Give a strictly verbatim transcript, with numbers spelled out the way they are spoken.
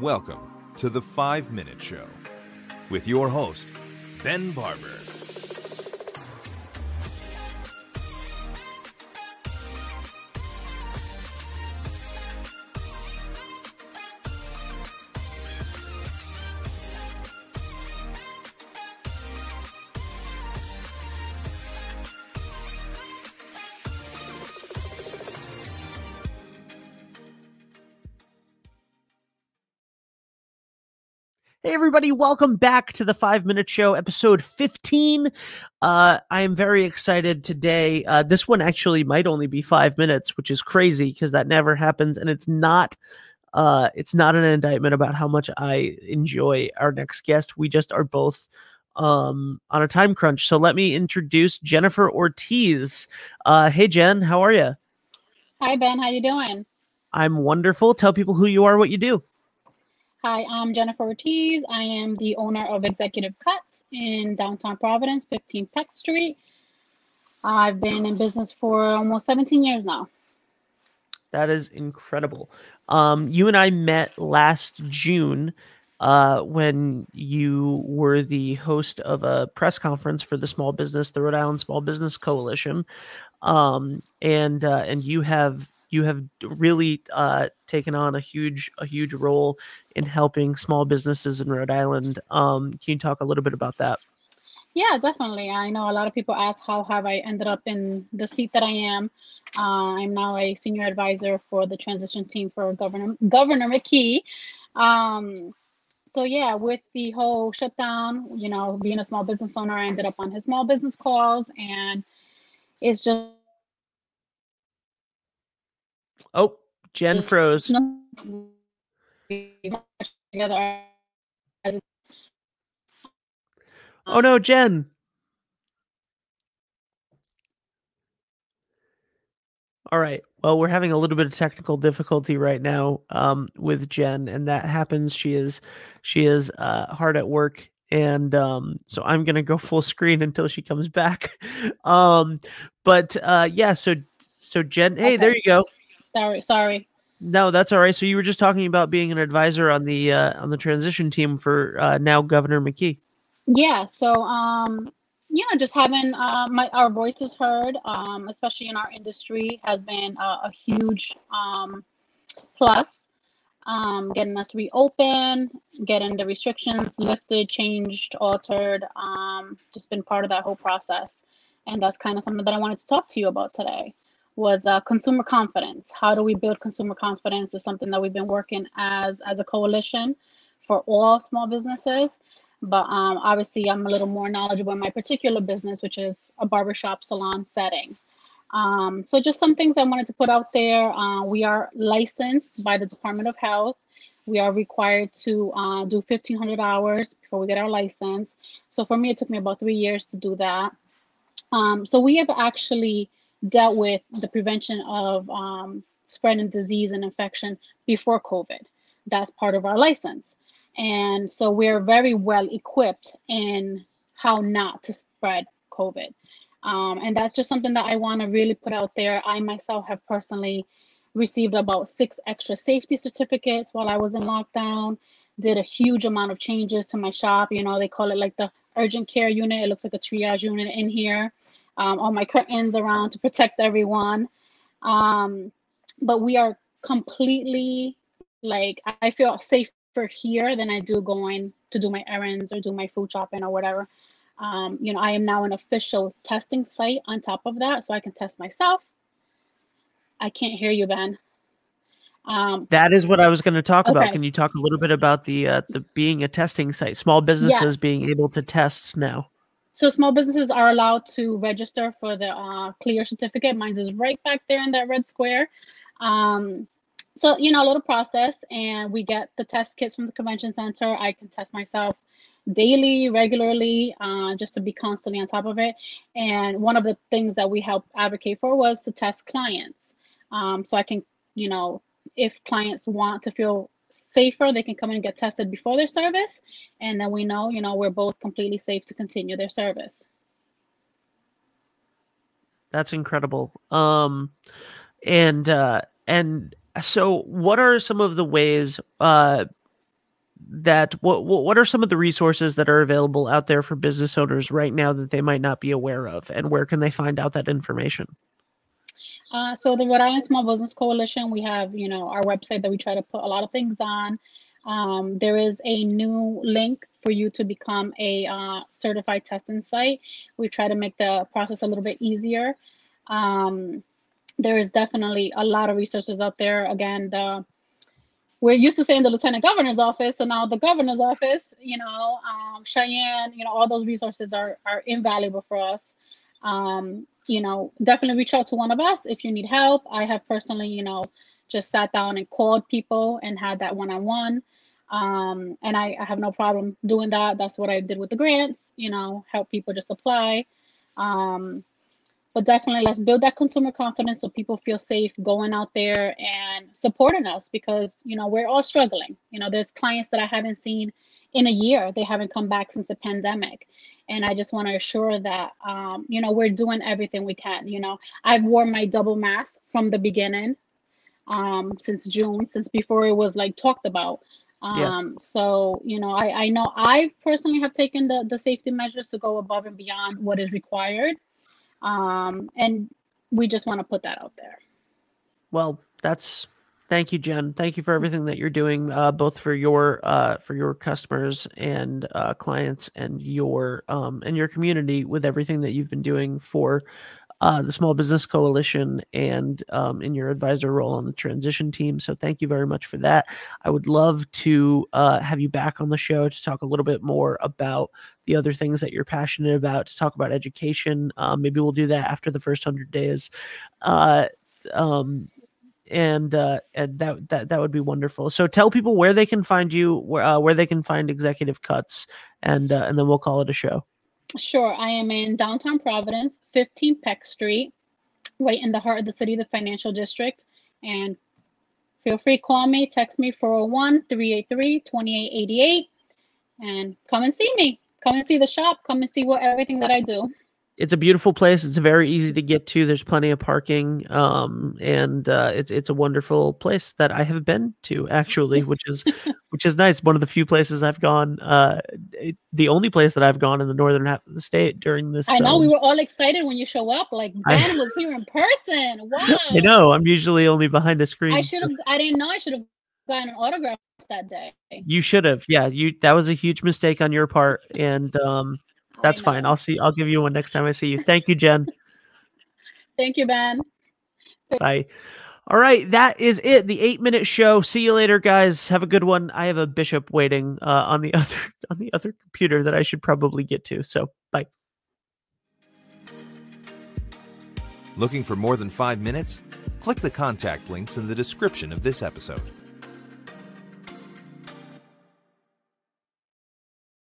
Welcome to The Five-Minute Show with your host, Ben Barber. Hey, everybody. Welcome back to the Five-Minute Show, episode fifteen. Uh, I am very excited today. Uh, this one actually might only be five minutes, which is crazy because that never happens. And it's not uh, it's not an indictment about how much I enjoy our next guest. We just are both um, on a time crunch. So let me introduce Jennifer Ortiz. Uh, hey, Jen, how are you? Hi, Ben. How you doing? I'm wonderful. Tell people who you are, what you do. Hi, I'm Jennifer Ortiz. I am the owner of Executive Cuts in downtown Providence, fifteenth Peck Street. I've been in business for almost seventeen years now. That is incredible. Um, you and I met last June uh, when you were the host of a press conference for the small business, the Rhode Island Small Business Coalition. Um, and, uh, and you have You have really uh, taken on a huge, a huge role in helping small businesses in Rhode Island. Um, can you talk a little bit about that? Yeah, definitely. I know a lot of people ask how have I ended up in the seat that I am. Uh, I'm now a senior advisor for the transition team for Governor Governor McKee. Um, so yeah, with the whole shutdown, you know, being a small business owner, I ended up on his small business calls, and it's just. Oh, Jen froze. Oh no, Jen. All right. Well, we're having a little bit of technical difficulty right now um, with Jen, and that happens. She is, she is uh, hard at work. And um, so I'm going to go full screen until she comes back. um, but uh, yeah, so, so Jen, hey, okay. There you go. Sorry, sorry. No, that's all right. So you were just talking about being an advisor on the uh, on the transition team for uh, now Governor McKee. Yeah. So, um, you know, just having uh, my our voices heard, um, especially in our industry, has been a, a huge um, plus. Um, getting us reopened, getting the restrictions lifted, changed, altered, um, just been part of that whole process, and that's kind of something that I wanted to talk to you about today. was uh, consumer confidence. How do we build consumer confidence is something that we've been working as as a coalition for all small businesses. But um, obviously, I'm a little more knowledgeable in my particular business, which is a barbershop salon setting. Um, so just some things I wanted to put out there. Uh, we are licensed by the Department of Health. We are required to uh, do fifteen hundred hours before we get our license. So for me, it took me about three years to do that. Um, so we have actually dealt with the prevention of um, spreading disease and infection before COVID. That's part of our license. And so we're very well equipped in how not to spread COVID. Um, and that's just something that I want to really put out there. I myself have personally received about six extra safety certificates while I was in lockdown, did a huge amount of changes to my shop. You know, they call it like the urgent care unit. It looks like a triage unit in here. Um, all my curtains around to protect everyone. Um, but we are completely, like, I feel safer here than I do going to do my errands or do my food shopping or whatever. Um, you know, I am now an official testing site on top of that, so I can test myself. I can't hear you, Ben. Um, that is what I was going to talk okay. about. Can you talk a little bit about the, uh, the being a testing site, small businesses yeah. being able to test now? So small businesses are allowed to register for the uh, clear certificate. Mine is right back there in that red square. Um, so, you know, a little process, and we get the test kits from the convention center. I can test myself daily, regularly, uh, just to be constantly on top of it. And one of the things that we helped advocate for was to test clients. Um, so I can, you know, if clients want to feel safer, they can come and get tested before their service, and then we know, you know, we're both completely safe to continue their service. That's incredible. Um, and uh, and so, what are some of the ways uh, that what what are some of the resources that are available out there for business owners right now that they might not be aware of, and where can they find out that information? Uh, so the Rhode Island Small Business Coalition, we have, you know, our website that we try to put a lot of things on. Um, there is a new link for you to become a uh, certified test and site. We try to make the process a little bit easier. Um, there is definitely a lot of resources out there. Again, the we're used to saying the lieutenant governor's office, so now the governor's office, you know, um, Cheyenne, you know, all those resources are, are invaluable for us. Um, you know, definitely reach out to one of us if you need help. I have personally, you know, just sat down and called people and had that one-on-one. Um, and I, I have no problem doing that. That's what I did with the grants, you know, help people just apply. Um, But definitely, let's build that consumer confidence so people feel safe going out there and supporting us, because, you know, we're all struggling. You know, there's clients that I haven't seen in a year. They haven't come back since the pandemic. And I just want to assure that, um, you know, we're doing everything we can. You know, I've worn my double mask from the beginning, um, since June, since before it was like talked about. Um, yeah. So, you know, I, I know I personally have taken the, the safety measures to go above and beyond what is required. Um, and we just want to put that out there. Well, that's, thank you, Jen. Thank you for everything that you're doing, uh, both for your, uh, for your customers and, uh, clients and your, um, and your community, with everything that you've been doing for, uh, the Small Business Coalition and, um, in your advisor role on the transition team. So thank you very much for that. I would love to, uh, have you back on the show to talk a little bit more about the other things that you're passionate about, to talk about education. Um, maybe we'll do that after the first hundred days. Uh, um, and, uh, and that, that, that would be wonderful. So tell people where they can find you, where, uh, where they can find Executive Cuts, and, uh, and then we'll call it a show. Sure. I am in downtown Providence, fifteen Peck Street, right in the heart of the city, the financial district. And feel free, call me, text me, four oh one, three eight three, two eight eight eight. And come and see me. Come and see the shop. Come and see what everything that I do. It's a beautiful place. It's very easy to get to. There's plenty of parking, um, and uh, it's it's a wonderful place that I have been to, actually, which is which is nice. One of the few places I've gone, uh, it, the only place that I've gone in the northern half of the state during this. I know um, we were all excited when you show up. Like, Ben I, was here in person. Wow. I know. I'm usually only behind a screen. I should have. So. I didn't know I should have gotten an autograph that day. You should have. Yeah. You. That was a huge mistake on your part, and. Um, That's fine. I'll see. I'll give you one next time I see you. Thank you, Jen. Thank you, Ben. Bye. All right. That is it. The eight minute show. See you later, guys. Have a good one. I have a bishop waiting uh, on the other, on the other computer that I should probably get to. So bye. Looking for more than five minutes? Click the contact links in the description of this episode.